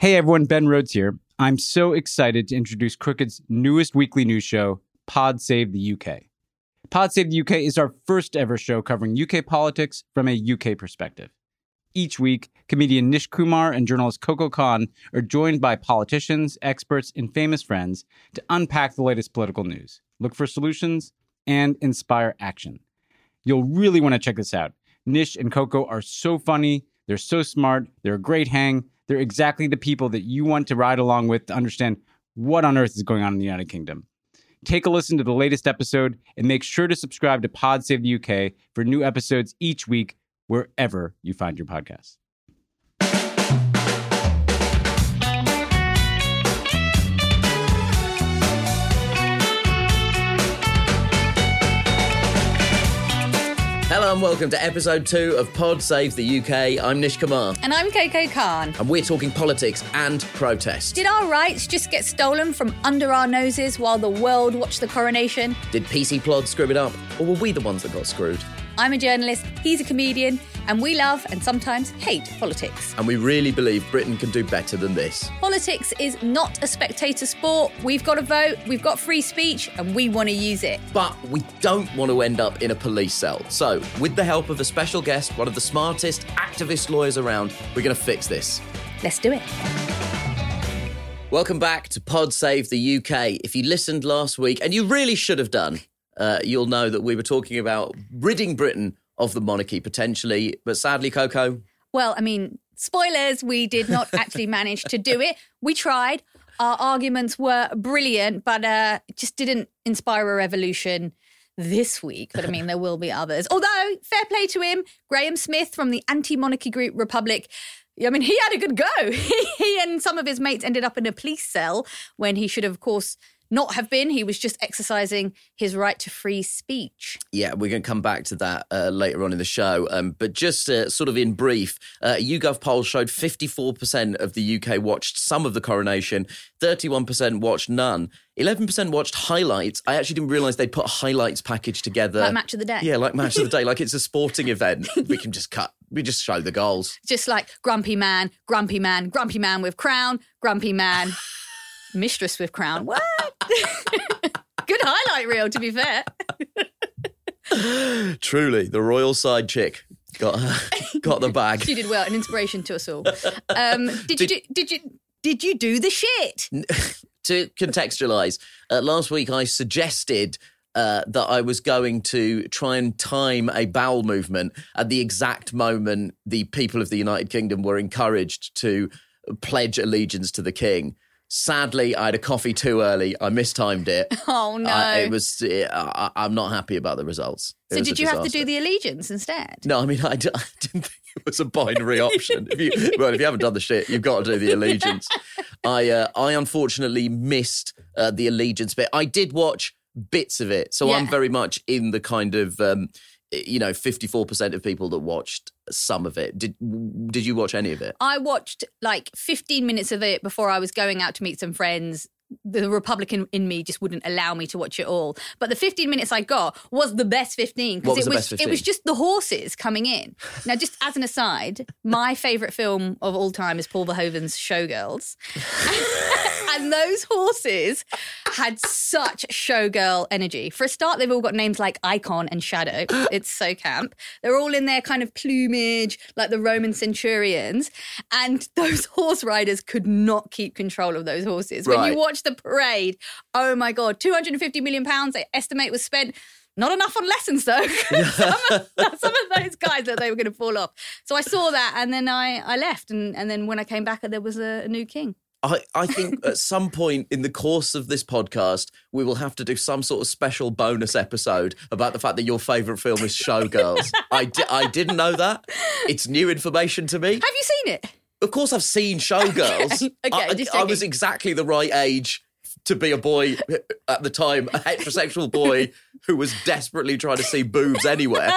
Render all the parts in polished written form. Hey everyone, Ben Rhodes here. I'm so excited to introduce Crooked's newest weekly news show, Pod Save the UK. Pod Save the UK is our first ever show covering UK politics from a UK perspective. Each week, comedian Nish Kumar and journalist Coco Khan are joined by politicians, experts, and famous friends to unpack the latest political news, look for solutions, and inspire action. You'll really want to check this out. Nish and Coco are so funny, they're so smart, they're a great hang. They're exactly the people that you want to ride along with to understand what on earth is going on in the United Kingdom. Take a listen to the latest episode and make sure to subscribe to Pod Save the UK for new episodes each week, wherever you find your podcasts. Hello and welcome to episode 2 of Pod Save the UK. I'm Nish Kumar. And I'm Coco Khan. And we're talking politics and protest. Did our rights just get stolen from under our noses while the world watched the coronation? Did PC Plod screw it up? Or were we the ones that got screwed? I'm a journalist, he's a comedian, and we love and sometimes hate politics. And we really believe Britain can do better than this. Politics is not a spectator sport. We've got a vote, we've got free speech, and we want to use it. But we don't want to end up in a police cell. So, with the help of a special guest, one of the smartest activist lawyers around, we're going to fix this. Let's do it. Welcome back to Pod Save the UK. If you listened last week, and you really should have done, you'll know that we were talking about ridding Britain of the monarchy, potentially. But sadly, Coco... Well, I mean, spoilers, we did not actually manage to do it. We tried. Our arguments were brilliant, but just didn't inspire a revolution this week. But, I mean, there will be others. Although, fair play to him, Graham Smith from the anti-monarchy group Republic... I mean, he had a good go. He and some of his mates ended up in a police cell when he should have, of course... not have been. He was just exercising his right to free speech. Yeah, we're going to come back to that later on in the show. But just sort of in brief, a YouGov poll showed 54% of the UK watched some of the coronation, 31% watched none. 11% watched highlights. I actually didn't realise they'd put a highlights package together. Like Match of the Day. Yeah, like Match of the Day. Like it's a sporting event. We just show the goals. Just like grumpy man, grumpy man, grumpy man with crown, grumpy man, mistress with crown. What? Good highlight reel, to be fair. Truly, the royal side chick got the bag. She did well, an inspiration to us all. Did you do the shit? To contextualise, last week I suggested that I was going to try and time a bowel movement at the exact moment the people of the United Kingdom were encouraged to pledge allegiance to the king. Sadly, I had a coffee too early. I mistimed it. Oh, no. I'm not happy about the results. So did you have to do the allegiance instead? No, I mean, I didn't think it was a binary option. If you haven't done the shit, you've got to do the allegiance. I unfortunately missed the allegiance bit. I did watch bits of it. So yeah. I'm very much in the kind of, 54% of people that watched some of it. Did you watch any of it? I watched like 15 minutes of it before I was going out to meet some friends. The Republican in me just wouldn't allow me to watch it all. But the 15 minutes I got was the best 15. What was the best 15? It was just the horses coming in. Now, just as an aside, my favourite film of all time is Paul Verhoeven's Showgirls. And those horses had such showgirl energy. For a start, they've all got names like Icon and Shadow. It's so camp. They're all in their kind of plumage, like the Roman centurions. And those horse riders could not keep control of those horses. Right. When you watch the parade, oh my God, £250 million, they estimate, was spent. Not enough on lessons, though. some of those guys that they were going to fall off. So I saw that and then I left. And then when I came back, there was a new king. I think at some point in the course of this podcast, we will have to do some sort of special bonus episode about the fact that your favourite film is Showgirls. I didn't know that. It's new information to me. Have you seen it? Of course I've seen Showgirls. I was exactly the right age to be a boy at the time, a heterosexual boy who was desperately trying to see boobs anywhere.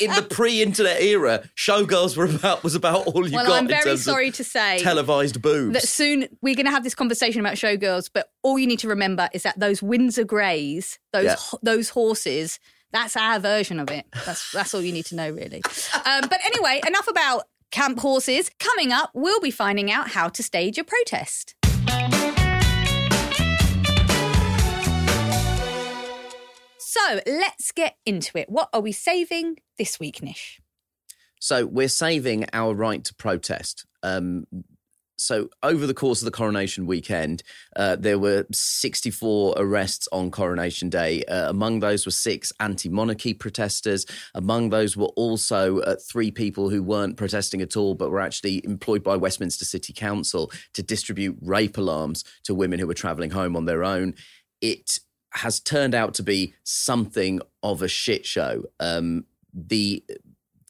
In the pre-internet era, Showgirls was about all you got. Well, I'm very sorry to say televised boobs. That soon we're going to have this conversation about Showgirls, but all you need to remember is that those Windsor Greys, those horses, that's our version of it. That's all you need to know, really. But anyway, enough about camp horses. Coming up, we'll be finding out how to stage a protest. So let's get into it. What are we saving this week, Nish? So we're saving our right to protest. So over the course of the coronation weekend, there were 64 arrests on Coronation Day. Among those were 6 anti-monarchy protesters. Among those were also 3 people who weren't protesting at all but were actually employed by Westminster City Council to distribute rape alarms to women who were travelling home on their own. It has turned out to be something of a shit show. The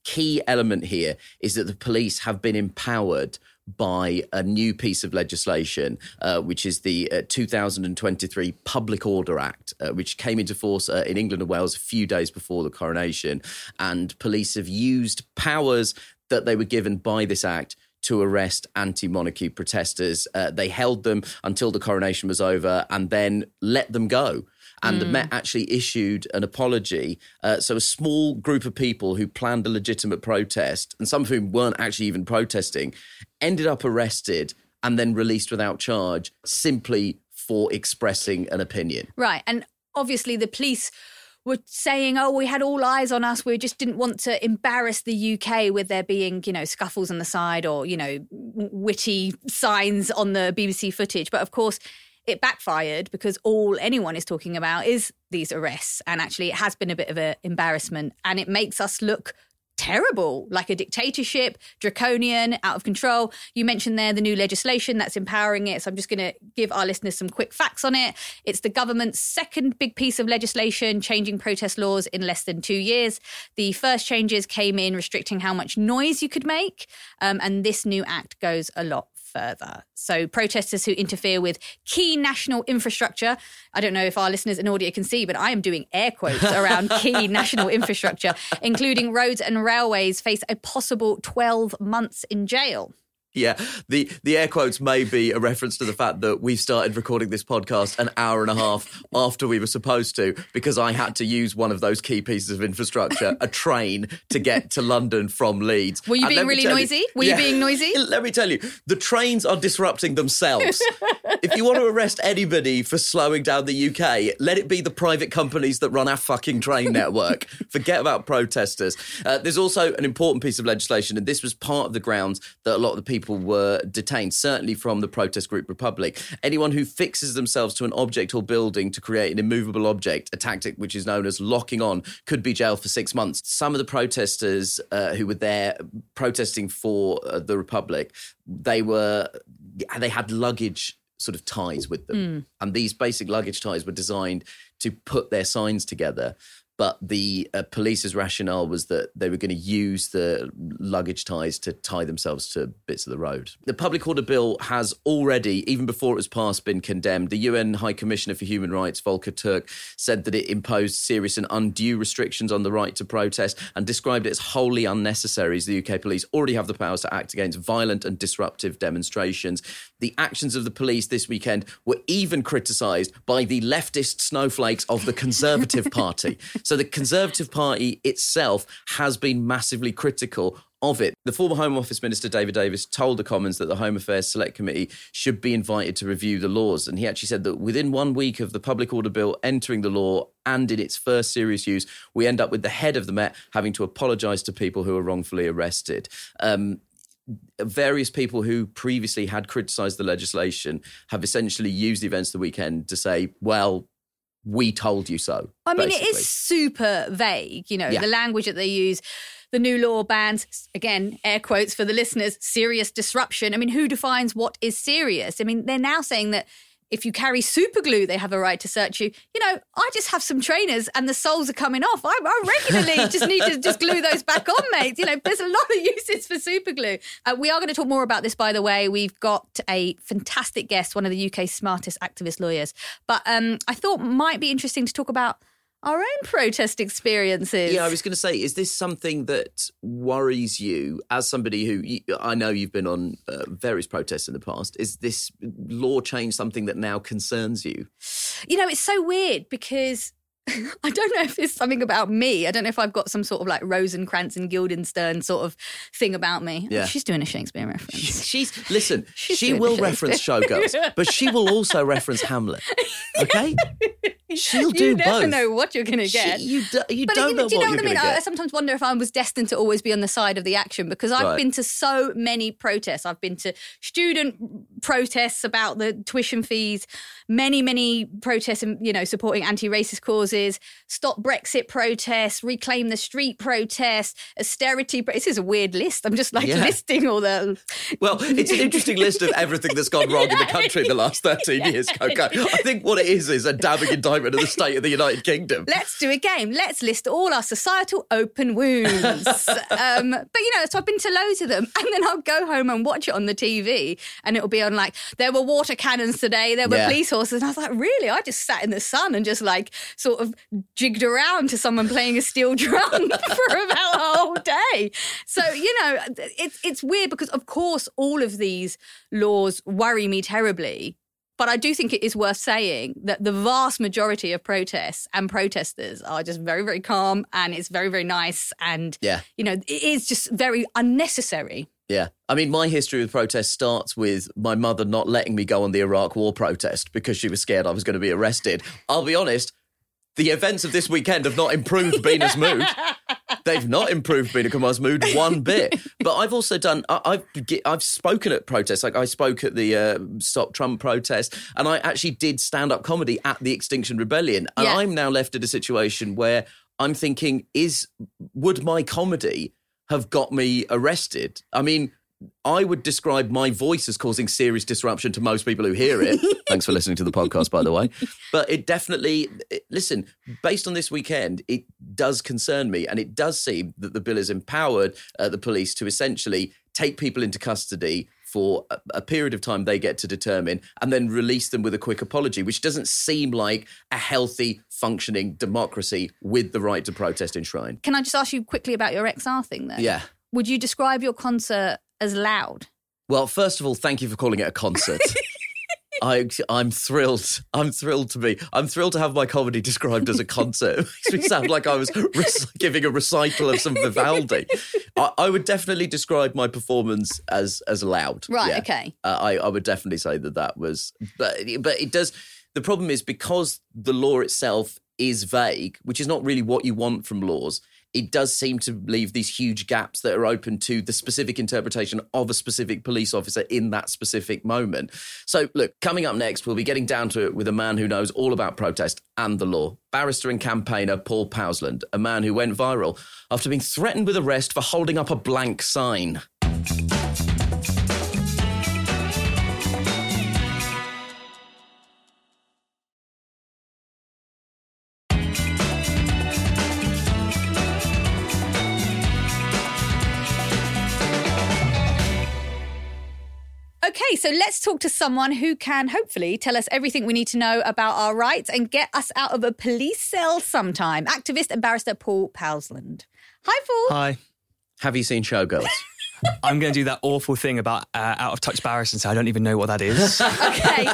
key element here is that the police have been empowered by a new piece of legislation, which is the 2023 Public Order Act, which came into force in England and Wales a few days before the coronation. And police have used powers that they were given by this act to arrest anti-monarchy protesters. They held them until the coronation was over and then let them go. And the Met actually issued an apology. So a small group of people who planned a legitimate protest, and some of whom weren't actually even protesting, ended up arrested and then released without charge simply for expressing an opinion. Right. And obviously the police were saying, oh, we had all eyes on us. We just didn't want to embarrass the UK with there being, you know, scuffles on the side or, you know, witty signs on the BBC footage. But of course, it backfired because all anyone is talking about is these arrests. And actually, it has been a bit of an embarrassment. And it makes us look terrible, like a dictatorship, draconian, out of control. You mentioned there the new legislation that's empowering it. So I'm just going to give our listeners some quick facts on it. It's the government's second big piece of legislation changing protest laws in less than 2 years. The first changes came in restricting how much noise you could make. And this new act goes a lot further. So protesters who interfere with key national infrastructure, I don't know if our listeners and audio can see, but I am doing air quotes around key national infrastructure, including roads and railways, face a possible 12 months in jail. Yeah, the air quotes may be a reference to the fact that we've started recording this podcast an hour and a half after we were supposed to, because I had to use one of those key pieces of infrastructure, a train, to get to London from Leeds. Were you being really noisy? Were you being noisy? Let me tell you, the trains are disrupting themselves. If you want to arrest anybody for slowing down the UK, let it be the private companies that run our fucking train network. Forget about protesters. There's also an important piece of legislation, and this was part of the grounds that a lot of the people were detained, certainly from the protest group Republic. Anyone who fixes themselves to an object or building to create an immovable object, a tactic which is known as locking on, could be jailed for 6 months. Some of the protesters who were there protesting for the Republic, they had luggage sort of ties with them. And these basic luggage ties were designed to put their signs together. But the police's rationale was that they were going to use the luggage ties to tie themselves to bits of the road. The Public Order Bill has already, even before it was passed, been condemned. The UN High Commissioner for Human Rights, Volker Turk, said that it imposed serious and undue restrictions on the right to protest and described it as wholly unnecessary, as the UK police already have the powers to act against violent and disruptive demonstrations. The actions of the police this weekend were even criticised by the leftist snowflakes of the Conservative Party. So the Conservative Party itself has been massively critical of it. The former Home Office Minister, David Davis, told the Commons that the Home Affairs Select Committee should be invited to review the laws. And he actually said that within 1 week of the Public Order Bill entering the law and in its first serious use, we end up with the head of the Met having to apologise to people who are wrongfully arrested. Various people who previously had criticised the legislation have essentially used the events of the weekend to say, well, we told you so. I mean, basically. It is super vague, you know, the language that they use. The new law bans, again, air quotes for the listeners, serious disruption. I mean, who defines what is serious? I mean, they're now saying that if you carry super glue, they have a right to search you. You know, I just have some trainers and the soles are coming off. I regularly just need to just glue those back on, mate. You know, there's a lot of uses for super glue. We are going to talk more about this, by the way. We've got a fantastic guest, one of the UK's smartest activist lawyers. But I thought might be interesting to talk about our own protest experiences. Yeah, I was going to say, is this something that worries you as somebody who, I know you've been on various protests in the past, is this law change something that now concerns you? You know, it's so weird because I don't know if it's something about me. I don't know if I've got some sort of like Rosencrantz and Guildenstern sort of thing about me. Yeah. Oh, she's doing a Shakespeare reference. She will reference Showgirls, but she will also reference Hamlet. Okay? She'll do both. You never know what you're going to get. You don't know what you're going to get. I sometimes wonder if I was destined to always be on the side of the action, because I've been to so many protests. I've been to student protests about the tuition fees, many protests, you know, supporting anti-racist causes. Stop Brexit protests, Reclaim the Street protests, austerity. But this is a weird list. I'm just like listing all the. Well, it's an interesting list of everything that's gone wrong in the country in the last 13 years, Coco. I think what it is a damning indictment of the state of the United Kingdom. Let's do a game. Let's list all our societal open wounds. But, you know, so I've been to loads of them. And then I'll go home and watch it on the TV. And it'll be on like, there were water cannons today, there were police horses. And I was like, really? I just sat in the sun and just like sort of jigged around to someone playing a steel drum for about a whole day. So, you know, it's weird because, of course, all of these laws worry me terribly. But I do think it is worth saying that the vast majority of protests and protesters are just very, very calm, and it's very, very nice. And, you know, it is just very unnecessary. Yeah. I mean, my history with protests starts with my mother not letting me go on the Iraq war protest because she was scared I was going to be arrested. I'll be honest. The events of this weekend have not improved Bina's mood. They've not improved Bina Kumar's mood one bit. But I've also done, I've spoken at protests. Like I spoke at the Stop Trump protest, and I actually did stand-up comedy at the Extinction Rebellion. And I'm now left at a situation where I'm thinking, would my comedy have got me arrested? I mean, I would describe my voice as causing serious disruption to most people who hear it. Thanks for listening to the podcast, by the way. But it definitely, listen, based on this weekend, it does concern me. And it does seem that the bill has empowered the police to essentially take people into custody for a period of time they get to determine, and then release them with a quick apology, which doesn't seem like a healthy, functioning democracy with the right to protest enshrined. Can I just ask you quickly about your XR thing then? Yeah. Would you describe your concert as loud? Well, first of all, thank you for calling it a concert. I'm thrilled. I'm thrilled to have my comedy described as a concert. It makes me sound like I was giving a recital of some Vivaldi. I would definitely describe my performance as loud. Right, yeah. Okay. I would definitely say that was... But it does... The problem is because the law itself is vague, which is not really what you want from laws, it does seem to leave these huge gaps that are open to the specific interpretation of a specific police officer in that specific moment. So, look, coming up next, we'll be getting down to it with a man who knows all about protest and the law. Barrister and campaigner Paul Powlesland, a man who went viral after being threatened with arrest for holding up a blank sign. Okay, so let's talk to someone who can hopefully tell us everything we need to know about our rights and get us out of a police cell sometime. Activist and barrister Paul Powlesland. Hi, Paul. Hi. Have you seen Showgirls? I'm going to do that awful thing about out-of-touch barrister and say I don't even know what that is. Okay.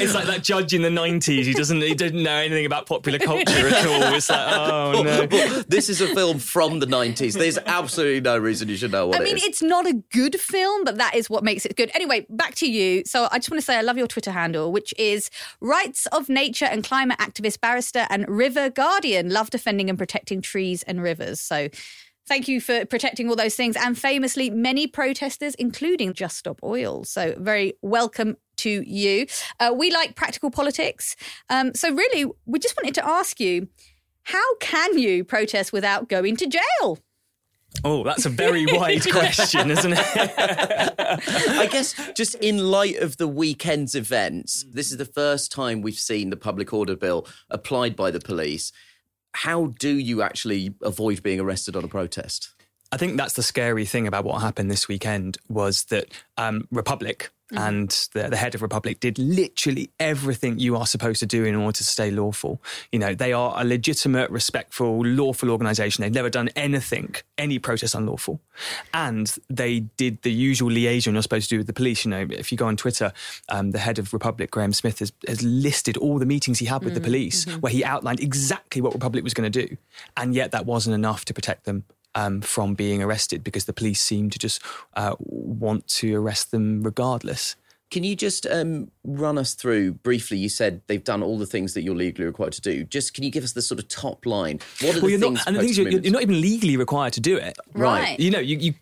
It's like that judge in the 90s who didn't know anything about popular culture at all. It's like, oh, no. Well, this is a film from the 90s. There's absolutely no reason you should know what it is. I mean, it's not a good film, but that is what makes it good. Anyway, back to you. So I just want to say I love your Twitter handle, which is Rights of Nature and Climate Activist Barrister and River Guardian. Love defending and protecting trees and rivers. So... thank you for protecting all those things. And famously, many protesters, including Just Stop Oil. So very welcome to you. We like practical politics. So really, we just wanted to ask you, how can you protest without going to jail? Oh, that's a very wide question, isn't it? I guess just in light of the weekend's events, this is the first time we've seen the Public Order Bill applied by the police. How do you actually avoid being arrested on a protest? I think that's the scary thing about what happened this weekend was that Republic And the head of Republic did literally everything you are supposed to do in order to stay lawful. You know, they are a legitimate, respectful, lawful organisation. They've never done anything, any protest unlawful. And they did the usual liaison you're supposed to do with the police. You know, if you go on Twitter, the head of Republic, Graham Smith, has listed all the meetings he had with the police where he outlined exactly what Republic was going to do. And yet that wasn't enough to protect them from being arrested, because the police seem to just want to arrest them regardless. Can you just run us through briefly? You said they've done all the things that you're legally required to do. Just can you give us the sort of top line? What are you're not even legally required to do it, right? You know, you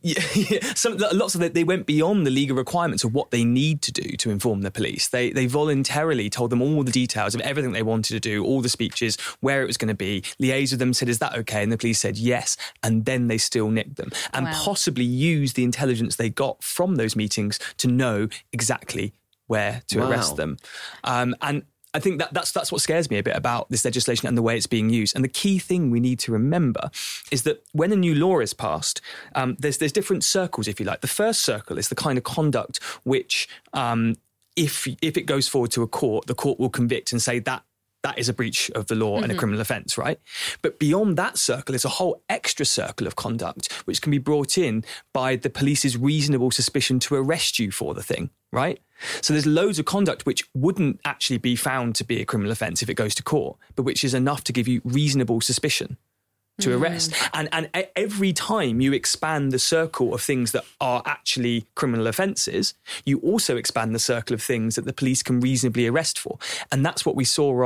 lots of that, they went beyond the legal requirements of what they need to do to inform the police. They voluntarily told them all the details of everything they wanted to do, all the speeches, where it was going to be. Liaised with them, said, "Is that okay?" And the police said yes, and then they still nicked them and possibly used the intelligence they got from those meetings to know exactly where to arrest them. And I think that's what scares me a bit about this legislation and the way it's being used. And the key thing we need to remember is that when a new law is passed, there's different circles, if you like. The first circle is the kind of conduct which, if it goes forward to a court, the court will convict and say that is a breach of the law and a criminal offence, right? But beyond that circle is a whole extra circle of conduct which can be brought in by the police's reasonable suspicion to arrest you for the thing, right? So there's loads of conduct which wouldn't actually be found to be a criminal offence if it goes to court, but which is enough to give you reasonable suspicion to arrest. And every time you expand the circle of things that are actually criminal offences, you also expand the circle of things that the police can reasonably arrest for. And that's what we saw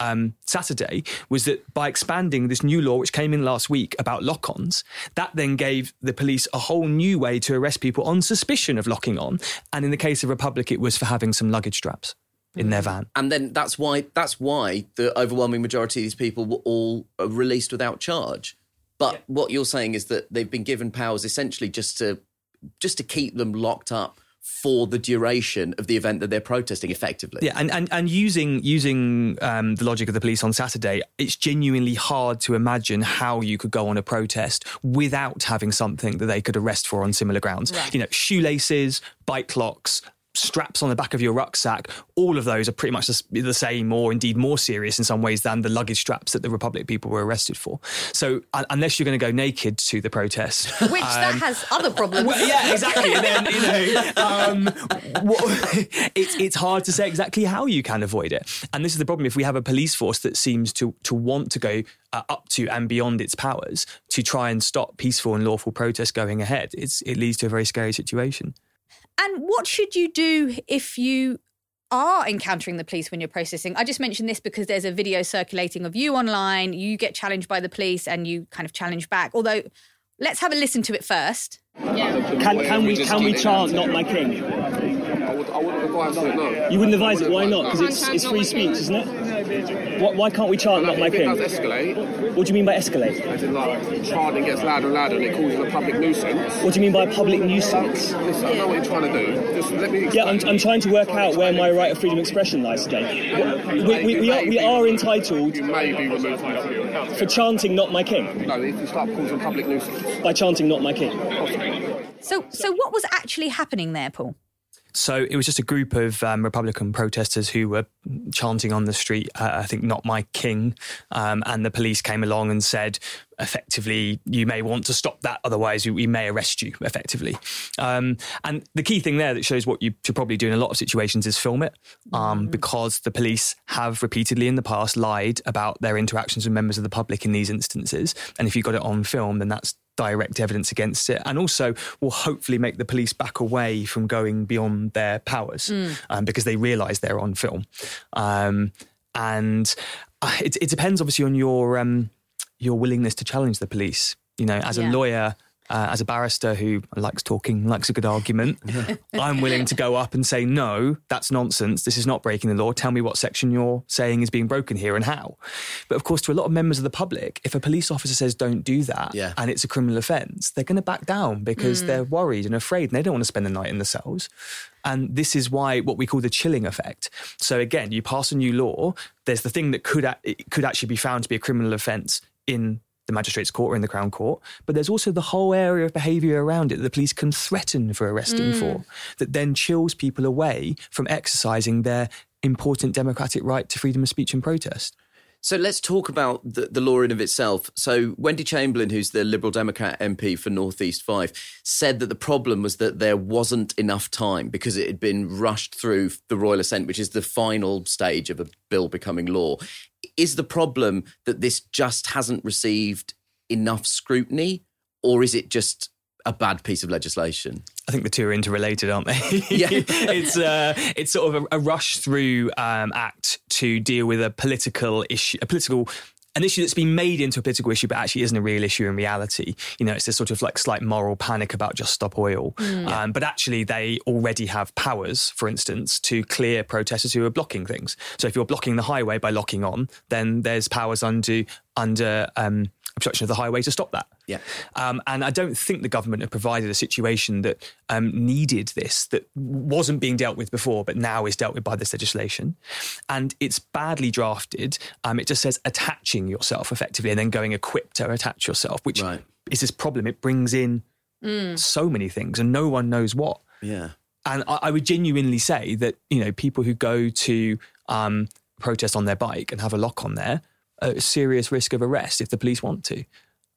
on Saturday, was that by expanding this new law, which came in last week, about lock-ons, that then gave the police a whole new way to arrest people on suspicion of locking on. And in the case of Republic, it was for having some luggage straps in their van. And then that's why the overwhelming majority of these people were all released without charge. But what you're saying is that they've been given powers essentially just to keep them locked up for the duration of the event that they're protesting, effectively. Yeah, and using the logic of the police on Saturday, it's genuinely hard to imagine how you could go on a protest without having something that they could arrest for on similar grounds. Right. You know, shoelaces, bike locks, straps on the back of your rucksack, all of those are pretty much the same, or indeed more serious in some ways than the luggage straps that the Republic people were arrested for. So unless you're going to go naked to the protest, which that has other problems. Well, yeah, exactly. And then, you know, it's hard to say exactly how you can avoid it. And this is the problem. If we have a police force that seems to want to go up to and beyond its powers to try and stop peaceful and lawful protests going ahead, it leads to a very scary situation. And what should you do if you are encountering the police when you're protesting? I just mentioned this because there's a video circulating of you online. You get challenged by the police and you kind of challenge back. Although, let's have a listen to it first. Yeah. Can we chant "Not My King"? I wouldn't advise it, no. You wouldn't advise it? Why not? Because it's free speech, isn't it? Why can't we chant "Not My King"? It does escalate. What do you mean by escalate? As in, like, chanting gets louder and louder and it causes a public nuisance. What do you mean by a public nuisance? Listen, I know what you're trying to do. Just let me explain. Yeah, I'm trying to work out where my right of freedom of expression lies today. We are entitled... You may be removed from your account. For chanting "Not My King"? No, if you start causing public nuisance. By chanting "Not My King". So what was actually happening there, Paul? So it was just a group of Republican protesters who were chanting on the street, I think, "Not My King." And the police came along and said, effectively, you may want to stop that, otherwise we may arrest you, effectively. And the key thing there that shows what you should probably do in a lot of situations is film it, because the police have repeatedly in the past lied about their interactions with members of the public in these instances. And if you've got it on film, then that's direct evidence against it, and also will hopefully make the police back away from going beyond their powers because they realise they're on film. And it depends, obviously, on your willingness to challenge the police. You know, as a lawyer, as a barrister who likes talking, likes a good argument, I'm willing to go up and say, no, that's nonsense. This is not breaking the law. Tell me what section you're saying is being broken here and how. But of course, to a lot of members of the public, if a police officer says don't do that and it's a criminal offence, they're going to back down because they're worried and afraid and they don't want to spend the night in the cells. And this is why what we call the chilling effect. So again, you pass a new law, there's the thing that could actually be found to be a criminal offence in the Magistrates' Court or in the Crown Court, but there's also the whole area of behaviour around it that the police can threaten for arresting for, that then chills people away from exercising their important democratic right to freedom of speech and protest. So let's talk about the law in of itself. So Wendy Chamberlain, who's the Liberal Democrat MP for North East 5, said that the problem was that there wasn't enough time because it had been rushed through the royal assent, which is the final stage of a bill becoming law. Is the problem that this just hasn't received enough scrutiny, or is it just a bad piece of legislation? I think the two are interrelated, aren't they? Yeah. It's sort of a rush through act to deal with an issue that's been made into a political issue but actually isn't a real issue in reality. You know, it's this sort of like slight moral panic about Just Stop Oil. But actually they already have powers, for instance, to clear protesters who are blocking things. So if you're blocking the highway by locking on, then there's powers under obstruction of the highway to stop that. Yeah. And I don't think the government have provided a situation that needed this, that wasn't being dealt with before, but now is dealt with by this legislation. And it's badly drafted. It just says attaching yourself effectively and then going equipped to attach yourself, which is this problem. It brings in so many things and no one knows what. Yeah. And I would genuinely say that, you know, people who go to protest on their bike and have a lock on there, a serious risk of arrest if the police want to.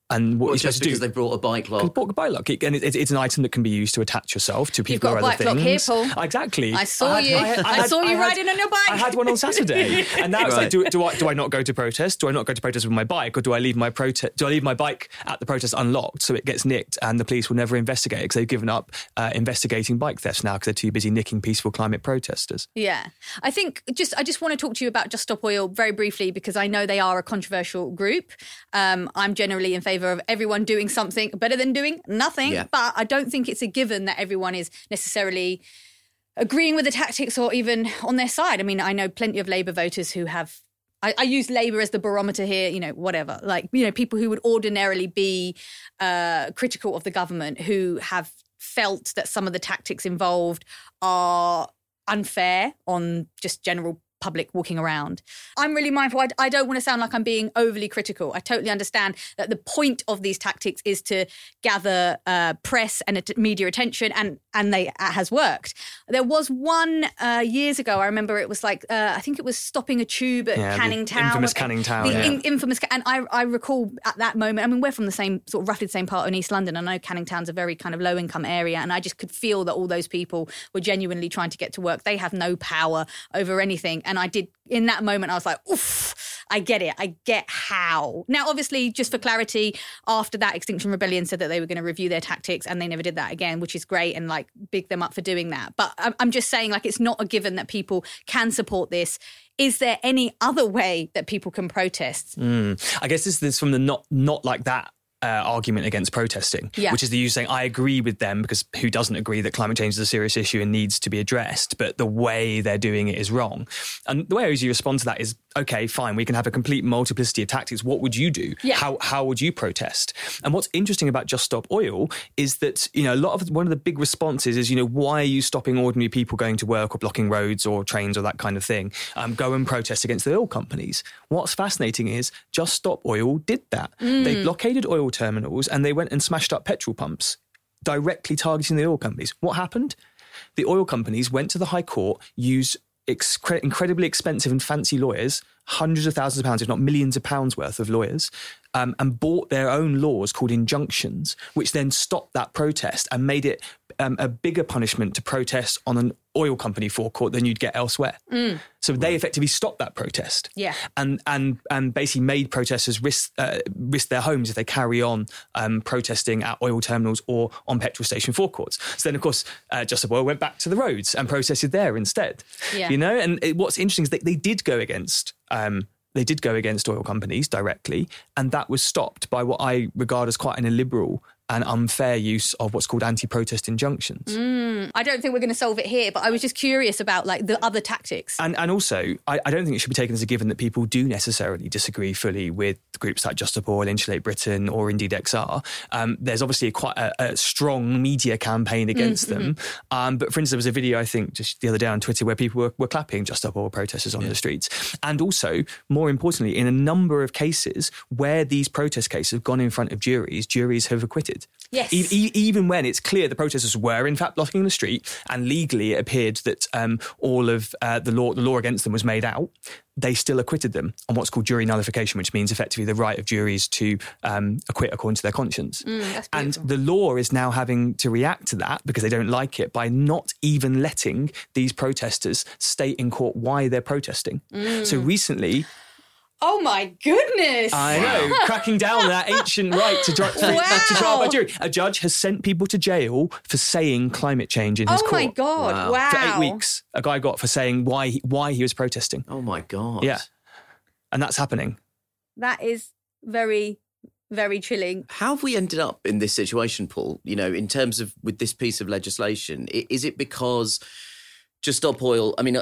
And what you're supposed to do... Just because they brought a bike lock. And it's an item that can be used to attach yourself to people or other things. You've got a bike lock here, Paul. Exactly. I saw you riding on your bike. I had one on Saturday. And now it's like, do I not go to protest? Do I not go to protest with my bike? Or do I leave my bike at the protest unlocked so it gets nicked and the police will never investigate it because they've given up investigating bike thefts now because they're too busy nicking peaceful climate protesters? Yeah. I think I just want to talk to you about Just Stop Oil very briefly because I know they are a controversial group. I'm generally in favour of everyone doing something better than doing nothing. Yeah. But I don't think it's a given that everyone is necessarily agreeing with the tactics or even on their side. I mean, I know plenty of Labour voters who have... I use Labour as the barometer here, you know, whatever. Like, you know, people who would ordinarily be critical of the government who have felt that some of the tactics involved are unfair on just general public walking around. I'm really mindful. I don't want to sound like I'm being overly critical. I totally understand that the point of these tactics is to gather press and media attention, and it has worked. There was one years ago, I remember it was like, I think it was stopping a tube at Canning Town. Infamous Canning Town. Infamous, and I recall at that moment, I mean, we're from the same, sort of roughly the same part in East London. I know Canning Town's a very kind of low-income area, and I just could feel that all those people were genuinely trying to get to work. They have no power over anything. And I did, in that moment, I was like, oof, I get it. I get how. Now, obviously, just for clarity, after that, Extinction Rebellion said that they were going to review their tactics and they never did that again, which is great and, like, big them up for doing that. But I'm just saying, like, it's not a given that people can support this. Is there any other way that people can protest? I guess this is from the not like that argument against protesting, which is the you saying I agree with them, because who doesn't agree that climate change is a serious issue and needs to be addressed, but the way they're doing it is wrong. And the way you respond to that is, okay, fine, we can have a complete multiplicity of tactics. What would you do? Yeah. How would you protest? And what's interesting about Just Stop Oil is that, you know, one of the big responses is, you know, why are you stopping ordinary people going to work or blocking roads or trains or that kind of thing? Go and protest against the oil companies. What's fascinating is Just Stop Oil did that. They blockaded oil terminals and they went and smashed up petrol pumps, directly targeting the oil companies. What happened? The oil companies went to the High Court, used incredibly expensive and fancy lawyers, hundreds of thousands of pounds, if not millions of pounds worth of lawyers, and bought their own laws called injunctions, which then stopped that protest and made it a bigger punishment to protest on an oil company forecourt than you'd get elsewhere. So they effectively stopped that protest, and basically made protesters risk their homes if they carry on protesting at oil terminals or on petrol station forecourts. So then, of course, Just Stop Oil went back to the roads and protested there instead. You know, and what's interesting is they did go against. They did go against oil companies directly, and that was stopped by what I regard as quite an illiberal and unfair use of what's called anti-protest injunctions. I don't think we're going to solve it here, but I was just curious about like the other tactics. And also, I don't think it should be taken as a given that people do necessarily disagree fully with groups like Just Stop Oil, Insulate Britain or indeed XR. There's obviously quite a strong media campaign against them. But for instance, there was a video, I think, just the other day on Twitter where people were clapping Just Stop Oil protesters on the streets. And also, more importantly, in a number of cases where these protest cases have gone in front of juries have acquitted. Yes. Even when it's clear the protesters were in fact blocking the street and legally it appeared that all of the law against them was made out, they still acquitted them on what's called jury nullification, which means effectively the right of juries to acquit according to their conscience. And the law is now having to react to that because they don't like it by not even letting these protesters state in court why they're protesting. So recently... Oh my goodness! I know, cracking down on that ancient right to trial by jury. A judge has sent people to jail for saying climate change in his court. Oh my God, wow. For 8 weeks, a guy got for saying why he was protesting. Oh my God. Yeah. And that's happening. That is very, very chilling. How have we ended up in this situation, Paul? You know, in terms of with this piece of legislation, is it because... Just Stop Oil, I mean,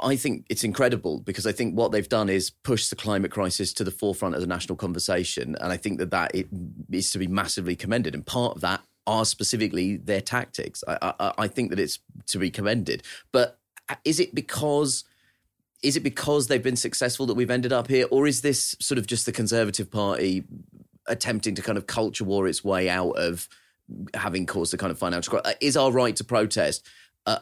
I think it's incredible because I think what they've done is push the climate crisis to the forefront of the national conversation, and I think that it is to be massively commended, and part of that are specifically their tactics. I think that it's to be commended. But is it because they've been successful that we've ended up here, or is this sort of just the Conservative Party attempting to kind of culture war its way out of having caused the kind of financial crisis? Is our right to protest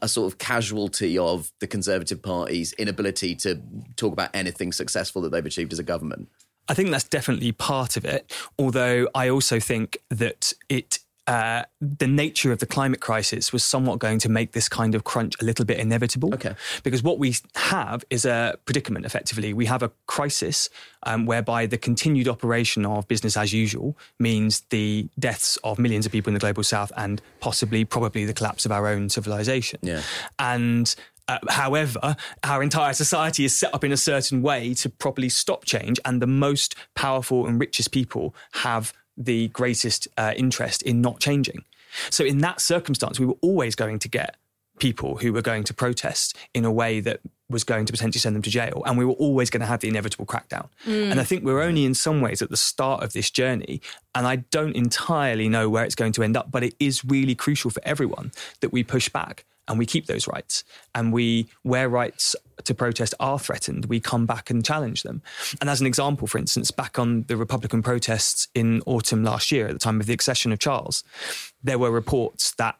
a sort of casualty of the Conservative Party's inability to talk about anything successful that they've achieved as a government? I think that's definitely part of it, although I also think that the nature of the climate crisis was somewhat going to make this kind of crunch a little bit inevitable. Okay. Because what we have is a predicament, effectively. We have a crisis whereby the continued operation of business as usual means the deaths of millions of people in the global south and probably the collapse of our own civilization. Yeah. And... however, our entire society is set up in a certain way to properly stop change, and the most powerful and richest people have the greatest interest in not changing. So in that circumstance, we were always going to get people who were going to protest in a way that was going to potentially send them to jail, and we were always going to have the inevitable crackdown. And I think we're only in some ways at the start of this journey, and I don't entirely know where it's going to end up, but it is really crucial for everyone that we push back and we keep those rights, and where rights to protest are threatened, we come back and challenge them. And as an example, for instance, back on the Republican protests in autumn last year, at the time of the accession of Charles, there were reports that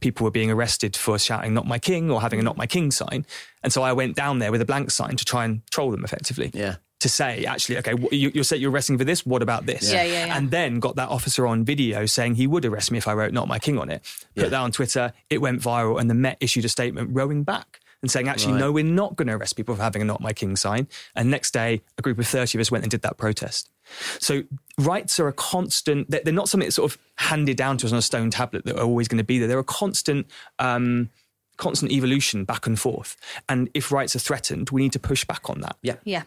people were being arrested for shouting "Not my king" or having a "Not my king" sign. And so I went down there with a blank sign to try and troll them effectively. Yeah. To say, actually, okay, you're arresting for this, what about this? Yeah. And then got that officer on video saying he would arrest me if I wrote "Not my king" on it. Put that on Twitter, it went viral, and the Met issued a statement rowing back and saying, actually, no, we're not going to arrest people for having a "Not my king" sign. And next day, a group of 30 of us went and did that protest. So rights are a constant, they're not something that's sort of handed down to us on a stone tablet that are always going to be there. They're a constant evolution back and forth. And if rights are threatened, we need to push back on that. Yeah.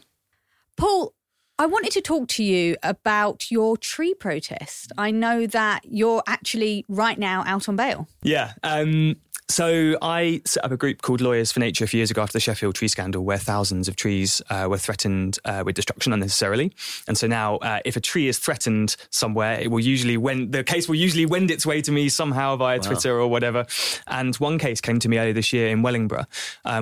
Paul, I wanted to talk to you about your tree protest. I know that you're actually right now out on bail. Yeah. So I set up a group called Lawyers for Nature a few years ago after the Sheffield tree scandal, where thousands of trees were threatened with destruction unnecessarily. And so now if a tree is threatened somewhere, the case will usually wend its way to me somehow via Twitter or whatever. And one case came to me earlier this year in Wellingborough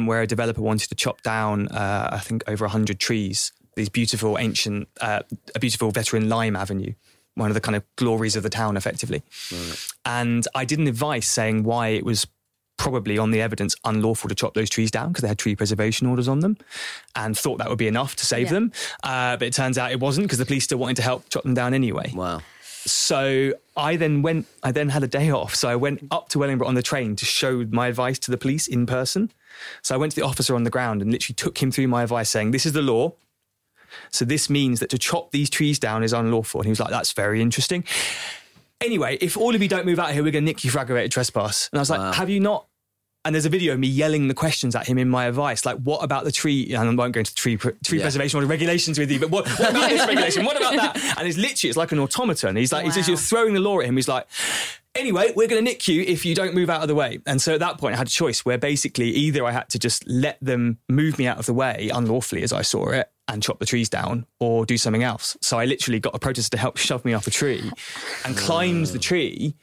where a developer wanted to chop down, I think, over 100 trees. These beautiful ancient, a beautiful veteran lime avenue, one of the kind of glories of the town, effectively. Right. And I did an advice saying why it was probably on the evidence unlawful to chop those trees down because they had tree preservation orders on them, and thought that would be enough to save them. But it turns out it wasn't, because the police still wanted to help chop them down anyway. Wow. So I then had a day off. So I went up to Wellingborough on the train to show my advice to the police in person. So I went to the officer on the ground and literally took him through my advice saying, this is the law. So this means that to chop these trees down is unlawful. And he was like, that's very interesting. Anyway, if all of you don't move out here, we're going to nick you for aggravated trespass. And I was like, have you not And there's a video of me yelling the questions at him in my advice, like, what about the tree? And I won't go into tree preservation or regulations with you, but what about this regulation? What about that? And it's literally, it's like an automaton. He's like, he's just throwing the law at him. He's like, anyway, we're going to nick you if you don't move out of the way. And so at that point, I had a choice where basically either I had to just let them move me out of the way unlawfully as I saw it and chop the trees down or do something else. So I literally got a protester to help shove me off a tree and climbed the tree.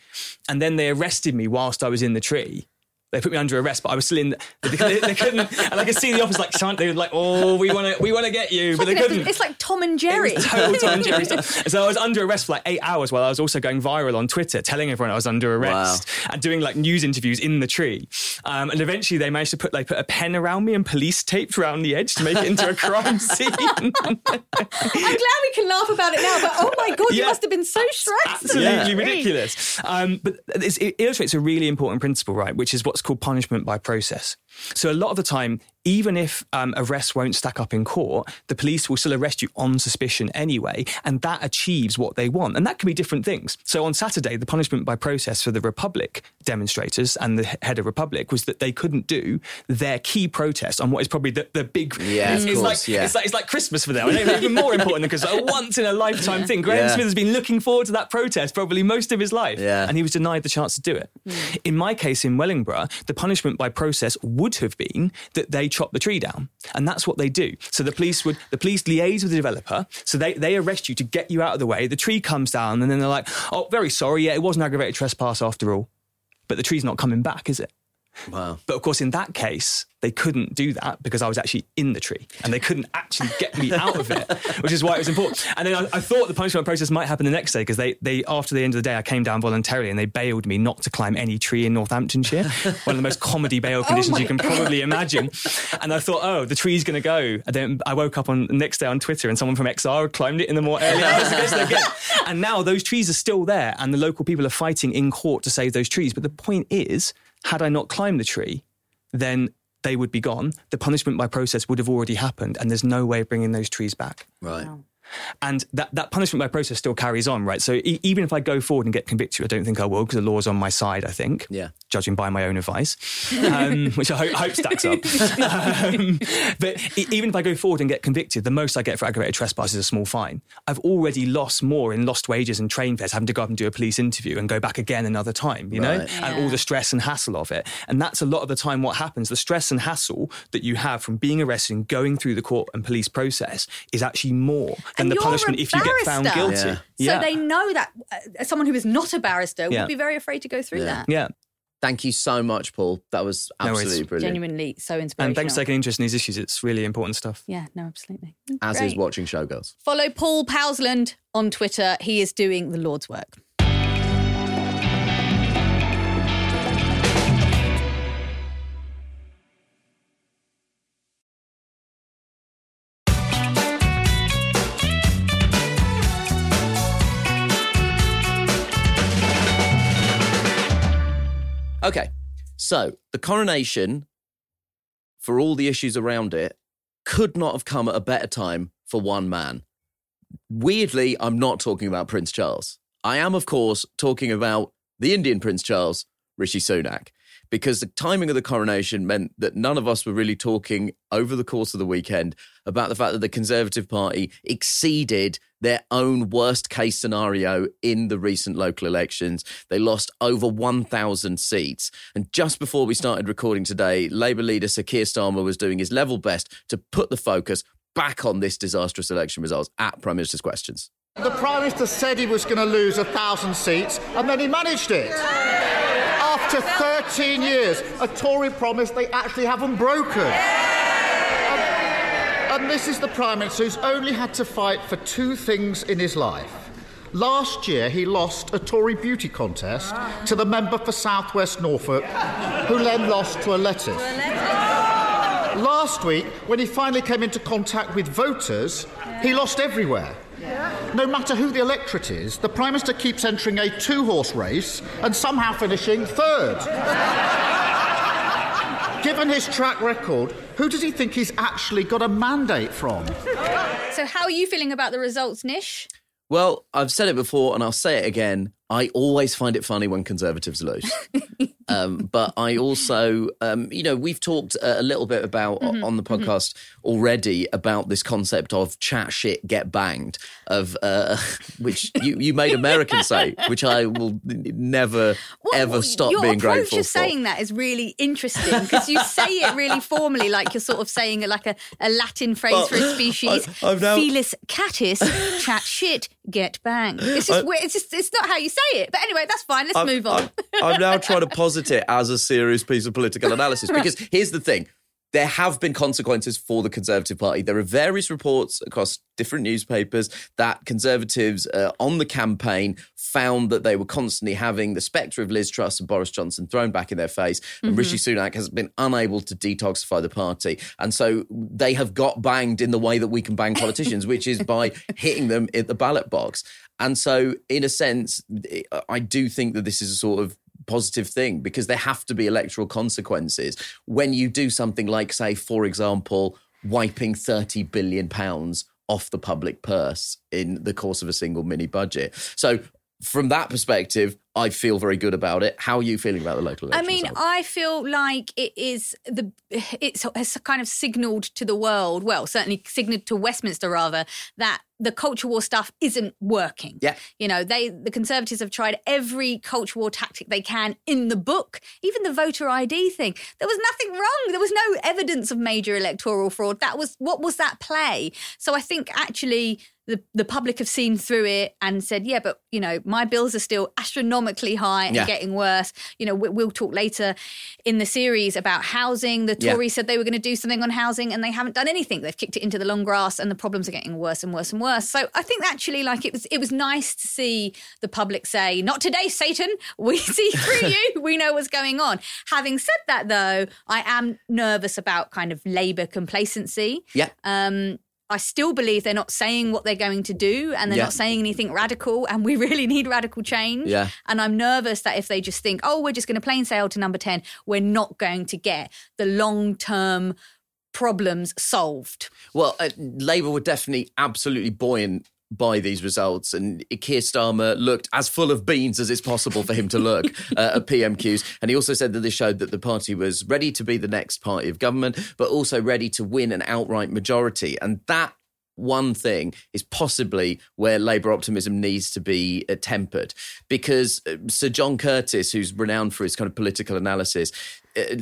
And then they arrested me whilst I was in the tree. They put me under arrest, but I was still in. They couldn't, and I could see the office like they were like, "Oh, we want to get you," but they couldn't. It's like Tom and Jerry. It was total Tom and Jerry stuff. And so I was under arrest for like 8 hours, while I was also going viral on Twitter, telling everyone I was under arrest and doing like news interviews in the tree. And eventually, they managed to put a pen around me and police taped around the edge to make it into a crime scene. I'm glad we can laugh about it now, but oh my god, you must have been so stressed. Absolutely ridiculous. But it illustrates a really important principle, right? Which is what's called punishment by process. So a lot of the time, even if arrests won't stack up in court, the police will still arrest you on suspicion anyway, and that achieves what they want. And that can be different things. So on Saturday, the punishment by process for the Republic demonstrators and the head of Republic was that they couldn't do their key protest on what is probably the big... Yeah, it's, of course, like, yeah. It's like Christmas for them. I think it's even more important than because a once-in-a-lifetime thing. Graham Smith has been looking forward to that protest probably most of his life, and he was denied the chance to do it. Mm. In my case in Wellingborough, the punishment by process would have been that they chop the tree down, and that's what they do. So the police liaise with the developer, so they arrest you to get you out of the way. The tree comes down, and then they're like, "Oh, very sorry, yeah, it was an aggravated trespass after all, but the tree's not coming back, is it?" Wow. But of course, in that case, they couldn't do that because I was actually in the tree and they couldn't actually get me out of it, which is why it was important. And then I thought the punishment process might happen the next day because after the end of the day, I came down voluntarily and they bailed me not to climb any tree in Northamptonshire. One of the most comedy bail conditions you can probably imagine. And I thought, oh, the tree's going to go. And then I woke up on the next day on Twitter and someone from XR had climbed it in the more early hours again. And now those trees are still there and the local people are fighting in court to save those trees. But the point is, had I not climbed the tree, then they would be gone. The punishment by process would have already happened and there's no way of bringing those trees back. Right. Wow. And that punishment by process still carries on, right? So even if I go forward and get convicted, I don't think I will because the law's on my side, I think, judging by my own advice, which I hope stacks up. But even if I go forward and get convicted, the most I get for aggravated trespass is a small fine. I've already lost more in lost wages and train fares having to go up and do a police interview and go back again another time, you know, and all the stress and hassle of it. And that's a lot of the time what happens. The stress and hassle that you have from being arrested and going through the court and police process is actually more... And the punishment if you get found guilty. Yeah. Yeah. So they know that someone who is not a barrister would be very afraid to go through that. Yeah. Thank you so much, Paul. That was absolutely brilliant. Genuinely so inspirational. And thanks for taking interest in these issues. It's really important stuff. Yeah, no, absolutely. As is watching Showgirls. Follow Paul Powlesland on Twitter. He is doing the Lord's work. Okay, so the coronation, for all the issues around it, could not have come at a better time for one man. Weirdly, I'm not talking about Prince Charles. I am, of course, talking about the Indian Prince Charles, Rishi Sunak, because the timing of the coronation meant that none of us were really talking over the course of the weekend about the fact that the Conservative Party exceeded their own worst-case scenario in the recent local elections. They lost over 1,000 seats. And just before we started recording today, Labour leader Sir Keir Starmer was doing his level best to put the focus back on this disastrous election results at Prime Minister's Questions. The Prime Minister said he was going to lose 1,000 seats, and then he managed it. After 13 years, a Tory promise they actually haven't broken. And this is the Prime Minister who's only had to fight for two things in his life. Last year, he lost a Tory beauty contest to the member for South West Norfolk, who then lost to a lettuce. Last week, when he finally came into contact with voters, he lost everywhere. No matter who the electorate is, the Prime Minister keeps entering a two-horse race and somehow finishing third. Given his track record, who does he think he's actually got a mandate from? So how are you feeling about the results, Nish? Well, I've said it before and I'll say it again. I always find it funny when Conservatives lose. But I also, you know, we've talked a little bit about on the podcast already about this concept of chat shit, get banged, of which you made Americans say, which I will never, ever stop being grateful for. Your approach to saying that is really interesting because you say it really formally, like you're sort of saying like a Latin phrase for a species. Felis catus, chat shit, get banged. It's just, it's not how you say it. But anyway, that's fine. Let's move on. I'm now trying to posit it as a serious piece of political analysis because here's the thing. There have been consequences for the Conservative Party. There are various reports across different newspapers that Conservatives on the campaign found that they were constantly having the spectre of Liz Truss and Boris Johnson thrown back in their face. And Rishi Sunak has been unable to detoxify the party. And so they have got banged in the way that we can bang politicians, which is by hitting them at the ballot box. And so, in a sense, I do think that this is a sort of positive thing because there have to be electoral consequences when you do something like, say, for example, wiping £30 billion off the public purse in the course of a single mini budget. So from that perspective, I feel very good about it. How are you feeling about the local election? I mean, result? I feel like it's kind of signalled to the world, well, certainly signalled to Westminster rather, that the culture war stuff isn't working. Yeah. You know, the Conservatives have tried every culture war tactic they can in the book, even the voter ID thing. There was nothing wrong. There was no evidence of major electoral fraud. What was that play? So I think actually the public have seen through it and said, yeah, but, you know, my bills are still astronomically high and getting worse. You know, we'll talk later in the series about housing. The Tories said they were going to do something on housing and they haven't done anything. They've kicked it into the long grass and the problems are getting worse and worse and worse. So I think actually, like, it was nice to see the public say, not today, Satan, we see through you, we know what's going on. Having said that, though, I am nervous about kind of Labour complacency. Yeah. I still believe they're not saying what they're going to do and they're not saying anything radical and we really need radical change. Yeah. And I'm nervous that if they just think, oh, we're just going to plain sail to number 10, we're not going to get the long-term problems solved. Well, Labour were definitely absolutely buoyant by these results, and Keir Starmer looked as full of beans as it's possible for him to look at PMQs. And he also said that this showed that the party was ready to be the next party of government, but also ready to win an outright majority. And that one thing is possibly where Labour optimism needs to be tempered, because Sir John Curtis, who's renowned for his kind of political analysis,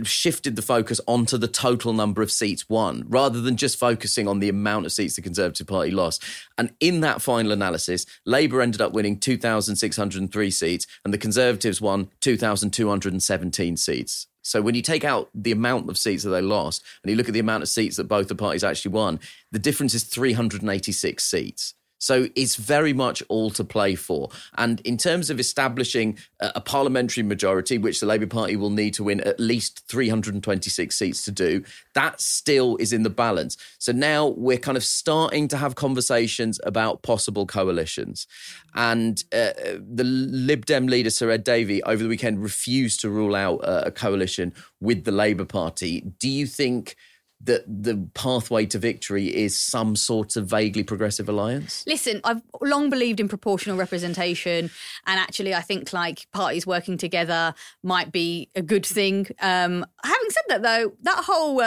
shifted the focus onto the total number of seats won, rather than just focusing on the amount of seats the Conservative Party lost. And in that final analysis, Labour ended up winning 2,603 seats and the Conservatives won 2,217 seats. So when you take out the amount of seats that they lost and you look at the amount of seats that both the parties actually won, the difference is 386 seats. So it's very much all to play for. And in terms of establishing a parliamentary majority, which the Labour Party will need to win at least 326 seats to do, that still is in the balance. So now we're kind of starting to have conversations about possible coalitions. And the Lib Dem leader, Sir Ed Davey, over the weekend refused to rule out a coalition with the Labour Party. Do you think that the pathway to victory is some sort of vaguely progressive alliance? Listen, I've long believed in proportional representation, and actually I think, like, parties working together might be a good thing. Having said that, though, that whole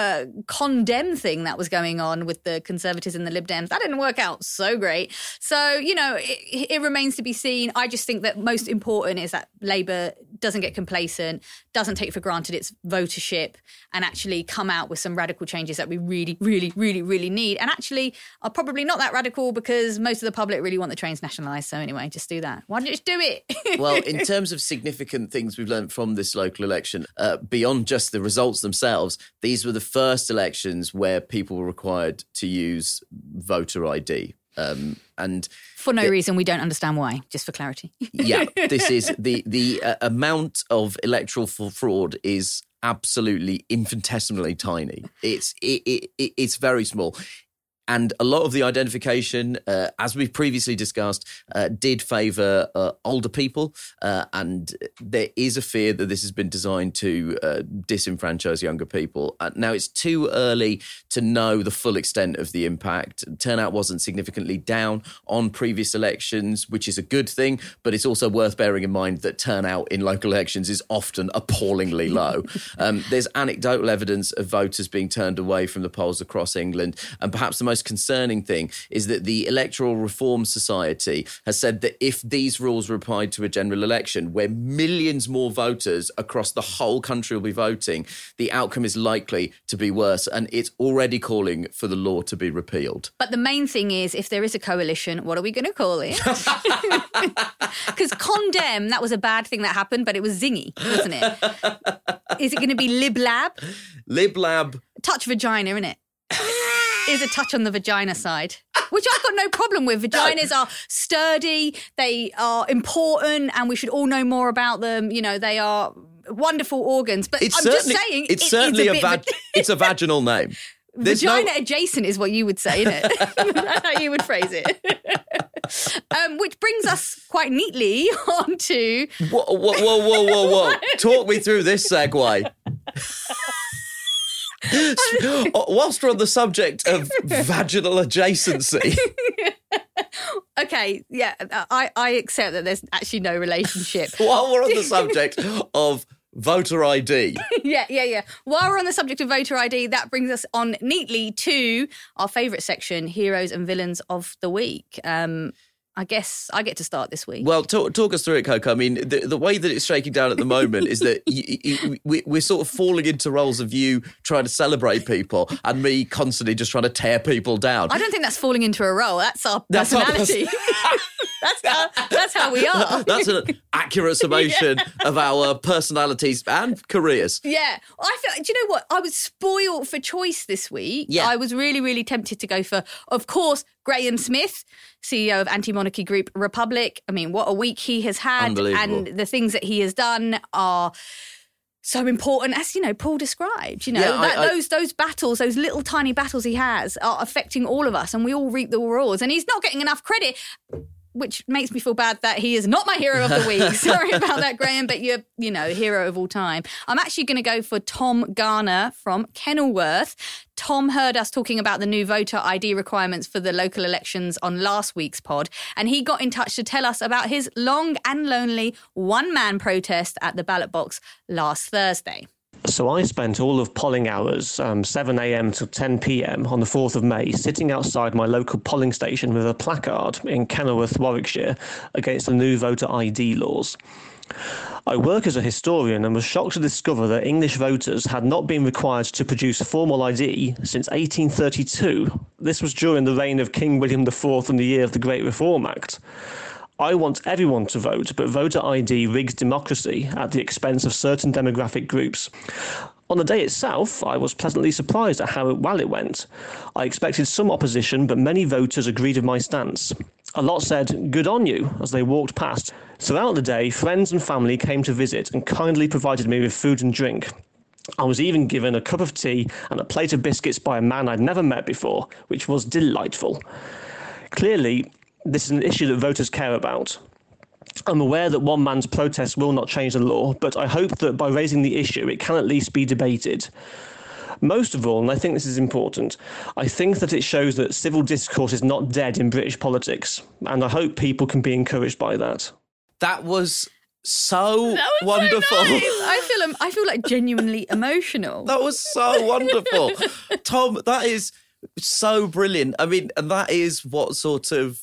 condemn thing that was going on with the Conservatives and the Lib Dems, that didn't work out so great. So, you know, it remains to be seen. I just think that most important is that Labour doesn't get complacent, doesn't take for granted its votership, and actually come out with some radical change that we really, really, really, really need, and actually are probably not that radical because most of the public really want the trains nationalised. So anyway, just do that. Why don't you just do it? Well, in terms of significant things we've learned from this local election, beyond just the results themselves, these were the first elections where people were required to use voter ID. And for no reason, we don't understand why, just for clarity. Yeah, this is the amount of electoral fraud is absolutely infinitesimally tiny. It's very small. And a lot of the identification, as we've previously discussed, did favour older people. And there is a fear that this has been designed to disenfranchise younger people. Now, it's too early to know the full extent of the impact. Turnout wasn't significantly down on previous elections, which is a good thing. But it's also worth bearing in mind that turnout in local elections is often appallingly low. There's anecdotal evidence of voters being turned away from the polls across England. And perhaps the most concerning thing is that the Electoral Reform Society has said that if these rules were applied to a general election where millions more voters across the whole country will be voting, the outcome is likely to be worse, and it's already calling for the law to be repealed. But the main thing is, if there is a coalition, what are we going to call it? Because condemn, that was a bad thing that happened, but it was zingy, wasn't it? Is it going to be Lib Lab? Lib Lab. Touch vagina, innit? Is a touch on the vagina side, which I've got no problem with. Vaginas are sturdy, they are important, and we should all know more about them. You know, they are wonderful organs. But it's I'm just saying, it's certainly it's a vaginal name. There's vagina adjacent is what you would say, isn't it? That's how you would phrase it. Which brings us quite neatly onto whoa. Talk me through this segue. Whilst we're on the subject of vaginal adjacency. Okay, yeah, I accept that there's actually no relationship. While we're on the subject of voter ID. Yeah. While we're on the subject of voter ID, that brings us on neatly to our favourite section, Heroes and Villains of the Week. I guess I get to start this week. Well, talk us through it, Coco. I mean, the way that it's shaking down at the moment is that we're sort of falling into roles of you trying to celebrate people and me constantly just trying to tear people down. I don't think that's falling into a role. That's our personality. That's how we are. That's an accurate summation of our personalities and careers. Yeah. I feel, do you know what? I was spoiled for choice this week. Yeah. I was really, really tempted to go for, of course, Graham Smith, CEO of anti-monarchy group Republic. I mean, what a week he has had. And the things that he has done are so important, as, you know, Paul described. You know, those battles, those little tiny battles he has are affecting all of us, and we all reap the rewards. And he's not getting enough credit, which makes me feel bad that he is not my hero of the week. Sorry about that, Graham, but you're, you know, hero of all time. I'm actually going to go for Tom Garner from Kenilworth. Tom heard us talking about the new voter ID requirements for the local elections on last week's pod, and he got in touch to tell us about his long and lonely one-man protest at the ballot box last Thursday. So I spent all of polling hours, 7am to 10pm on the 4th of May, sitting outside my local polling station with a placard in Kenilworth, Warwickshire, against the new voter ID laws. I work as a historian and was shocked to discover that English voters had not been required to produce formal ID since 1832. This was during the reign of King William IV and the year of the Great Reform Act. I want everyone to vote, but voter ID rigs democracy at the expense of certain demographic groups. On the day itself, I was pleasantly surprised at how well it went. I expected some opposition, but many voters agreed with my stance. A lot said, "Good on you," as they walked past. Throughout the day, friends and family came to visit and kindly provided me with food and drink. I was even given a cup of tea and a plate of biscuits by a man I'd never met before, which was delightful. Clearly, this is an issue that voters care about. I'm aware that one man's protest will not change the law, but I hope that by raising the issue, it can at least be debated. Most of all, and I think this is important, I think that it shows that civil discourse is not dead in British politics, and I hope people can be encouraged by that. That was wonderful. So nice. I feel like genuinely emotional. That was so wonderful. Tom, that is so brilliant. I mean, and that is what sort of,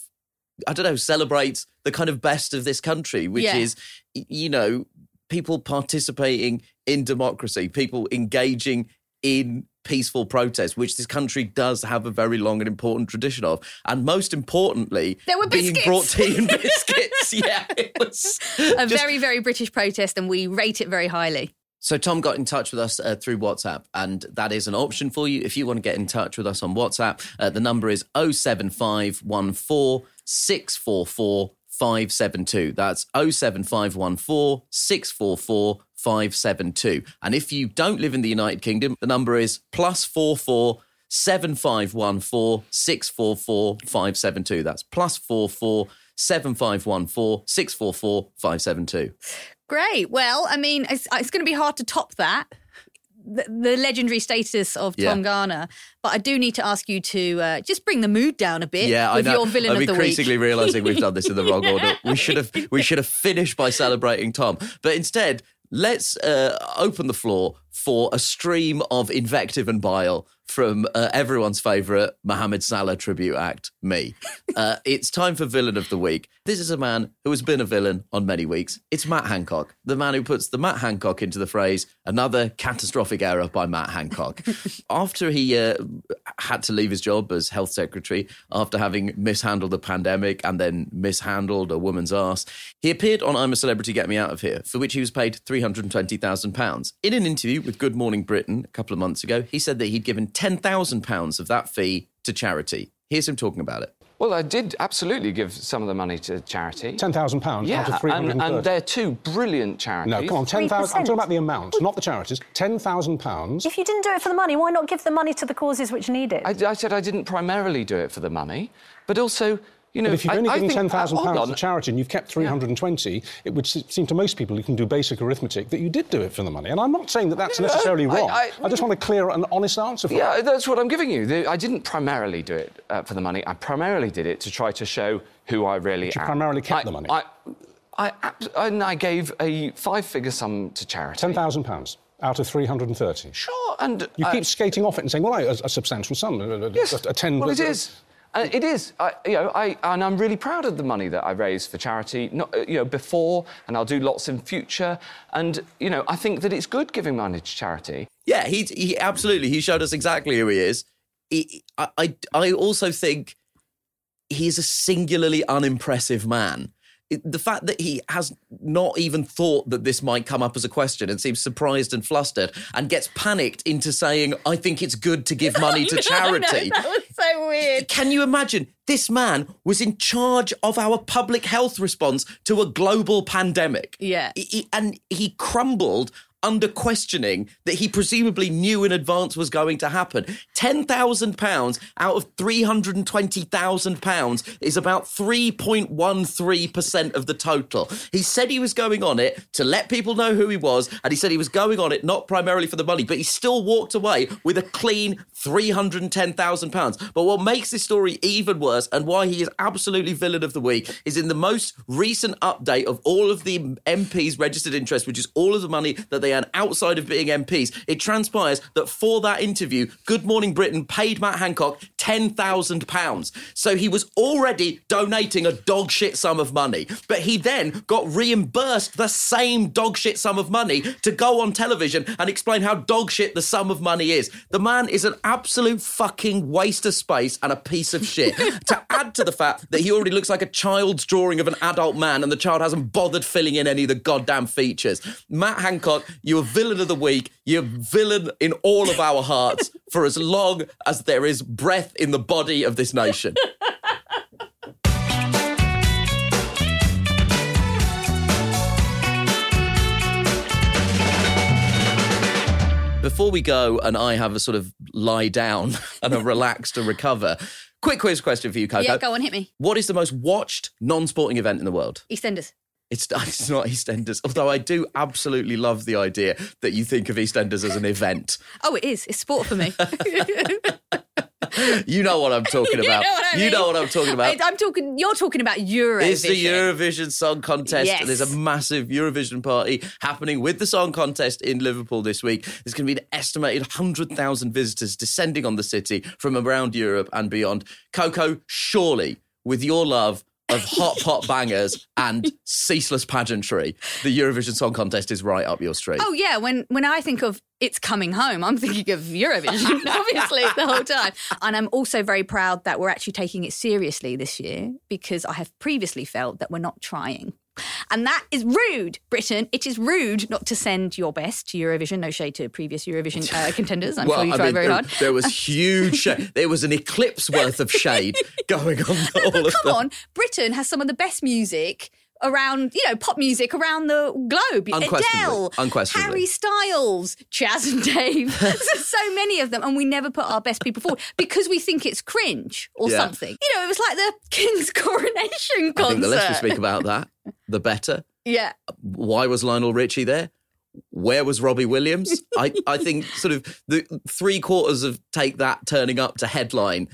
I don't know, celebrates the kind of best of this country, which is, you know, people participating in democracy, people engaging in peaceful protest, which this country does have a very long and important tradition of. And most importantly, there were being brought tea and biscuits. Yeah, it was a very, very British protest, and we rate it very highly. So Tom got in touch with us through WhatsApp, and that is an option for you. If you want to get in touch with us on WhatsApp, the number is 07514 644 572. That's 07514 644 572. And if you don't live in the United Kingdom, the number is +44 7514 644 572. That's +44 7514 644 572. Great. Well, I mean, it's going to be hard to top that. The legendary status of Tom Garner. But I do need to ask you to just bring the mood down a bit with your villain of the week. I'm increasingly realising we've done this in the wrong order. We should have finished by celebrating Tom. But instead, let's open the floor for a stream of invective and bile from everyone's favourite Mohamed Salah tribute act, me. It's time for Villain of the Week. This is a man who has been a villain on many weeks. It's Matt Hancock, the man who puts the Matt Hancock into the phrase, another catastrophic error by Matt Hancock. After he had to leave his job as health secretary, after having mishandled the pandemic and then mishandled a woman's arse, he appeared on I'm a Celebrity, Get Me Out of Here, for which he was paid £320,000. In an interview with Good Morning Britain a couple of months ago, he said that he'd given £10,000 of that fee to charity. Here's him talking about it. Well, I did absolutely give some of the money to charity. £10,000 out of 330. And they're two brilliant charities. No, come on, 10,000. I'm talking about the amount, not the charities. £10,000. If you didn't do it for the money, why not give the money to the causes which need it? I said I didn't primarily do it for the money, but also, you know, but if you've only given £10,000 to charity and you've kept 320, it would seem to most people who can do basic arithmetic that you did do it for the money. And I'm not saying that that's necessarily wrong. I just want a clear and honest answer for it. Yeah, that's what I'm giving you. I didn't primarily do it for the money. I primarily did it to try to show who I really am. You primarily kept the money. I gave a five-figure sum to charity. £10,000. Out of 330. Sure, and you keep skating off it and saying, well, a substantial sum. Yes, a 10... Well, it is. It is, and I'm really proud of the money that I raised for charity, before, and I'll do lots in future. And, I think that it's good giving money to charity. Yeah, he absolutely, he showed us exactly who he is. I also think he's a singularly unimpressive man. The fact that he has not even thought that this might come up as a question and seems surprised and flustered and gets panicked into saying, I think it's good to give money to charity. No, that was so weird. Can you imagine? This man was in charge of our public health response to a global pandemic. Yeah. And he crumbled under questioning that he presumably knew in advance was going to happen. £10,000 out of £320,000 is about 3.13% of the total. He said he was going on it to let people know who he was, and he said he was going on it not primarily for the money, but he still walked away with a clean £310,000. But what makes this story even worse and why he is absolutely villain of the week is in the most recent update of all of the MPs' registered interest, which is all of the money that they earn outside of being MPs, it transpires that for that interview, Good Morning Britain paid Matt Hancock £10,000. So he was already donating a dog shit sum of money, but he then got reimbursed the same dog shit sum of money to go on television and explain how dog shit the sum of money is. The man is an absolute fucking waste of space and a piece of shit. To add to the fact that he already looks like a child's drawing of an adult man and the child hasn't bothered filling in any of the goddamn features. Matt Hancock, you're villain of the week. You're villain in all of our hearts for as long as there is breath in the body of this nation. Before we go and I have a sort of lie down and a relax to recover, quick quiz question for you, Coco. Yeah, go on, hit me. What is the most watched non-sporting event in the world? EastEnders. It's not EastEnders, although I do absolutely love the idea that you think of EastEnders as an event. Oh, it is. It's sport for me. You know what I'm talking about. You know what I'm talking about. You're talking about Eurovision. It's the Eurovision Song Contest. Yes. There's a massive Eurovision party happening with the Song Contest in Liverpool this week. There's going to be an estimated 100,000 visitors descending on the city from around Europe and beyond. Coco, surely, with your love of hot, hot bangers and ceaseless pageantry, the Eurovision Song Contest is right up your street. Oh, yeah. When I think of It's Coming Home, I'm thinking of Eurovision, obviously, the whole time. And I'm also very proud that we're actually taking it seriously this year, because I have previously felt that we're not trying. And that is rude, Britain. It is rude not to send your best to Eurovision. No shade to previous Eurovision contenders. I'm sure you tried very hard. There was huge shade. There was an eclipse worth of shade going on. Come on, Britain has some of the best music around, you know, pop music around the globe. Adele, Harry Styles, Chaz and Dave. So many of them. And we never put our best people forward because we think it's cringe or something. You know, it was like the King's Coronation concert. I think the less we speak about that, the better. Yeah. Why was Lionel Richie there? Where was Robbie Williams? I think sort of the 3/4 of Take That turning up to headline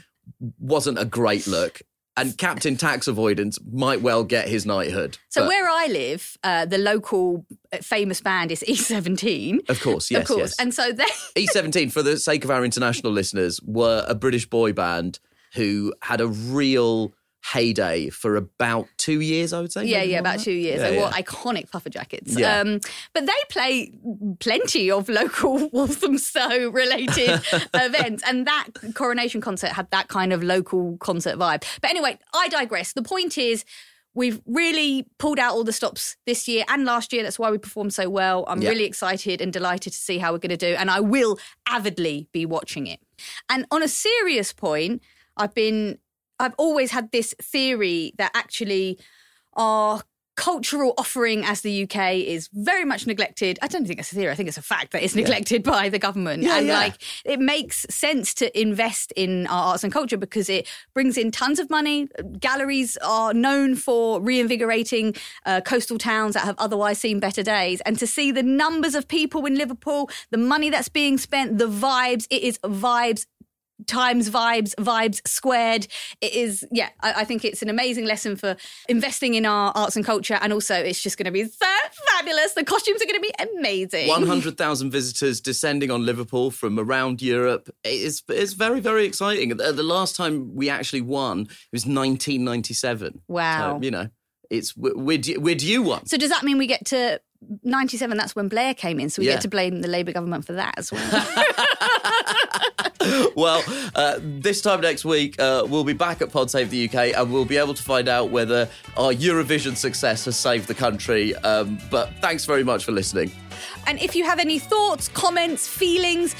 wasn't a great look. And Captain Tax Avoidance might well get his knighthood. So where I live, the local famous band is E17. Of course, yes, of course. Yes. And so they... E17, for the sake of our international listeners, were a British boy band who had a real... heyday for about 2 years, I would say. About 2 years. They wore iconic puffer jackets. Yeah. But they play plenty of local Walthamstow-related events, and that coronation concert had that kind of local concert vibe. But anyway, I digress. The point is, we've really pulled out all the stops this year and last year. That's why we performed so well. I'm really excited and delighted to see how we're going to do, and I will avidly be watching it. And on a serious point, I've always had this theory that actually our cultural offering as the UK is very much neglected. I don't think it's a theory. I think it's a fact that it's neglected by the government. Like, it makes sense to invest in our arts and culture because it brings in tons of money. Galleries are known for reinvigorating coastal towns that have otherwise seen better days. And to see the numbers of people in Liverpool, the money that's being spent, the vibes, it is vibes times vibes squared. It is, I think it's an amazing lesson for investing in our arts and culture. And also, it's just going to be so fabulous. The costumes are going to be amazing. 100,000 visitors descending on Liverpool from around Europe. It's very, very exciting. The last time we actually won, it was 1997. Wow. So, you know, we're due one. So does that mean we get to 97? That's when Blair came in. So we get to blame the Labour government for that as well. Well, this time next week, we'll be back at Pod Save the UK and we'll be able to find out whether our Eurovision success has saved the country. But thanks very much for listening. And if you have any thoughts, comments, feelings,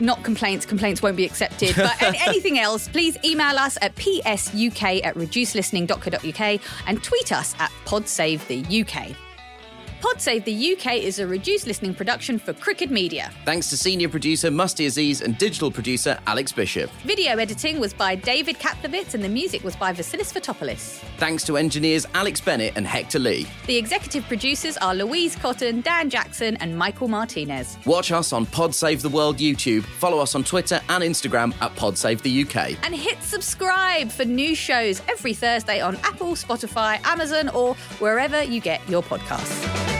not complaints won't be accepted, but anything else, please email us at psuk@reducedlistening.co.uk and tweet us at Pod Save the UK. Pod Save the UK is a reduced listening production for Cricket Media. Thanks to senior producer Musty Aziz and digital producer Alex Bishop. Video editing was by David Katlovitz and the music was by Vasilis Fotopoulos. Thanks to engineers Alex Bennett and Hector Lee. The executive producers are Louise Cotton, Dan Jackson and Michael Martinez. Watch us on Pod Save the World YouTube. Follow us on Twitter and Instagram at Pod Save the UK. And hit subscribe for new shows every Thursday on Apple, Spotify, Amazon or wherever you get your podcasts.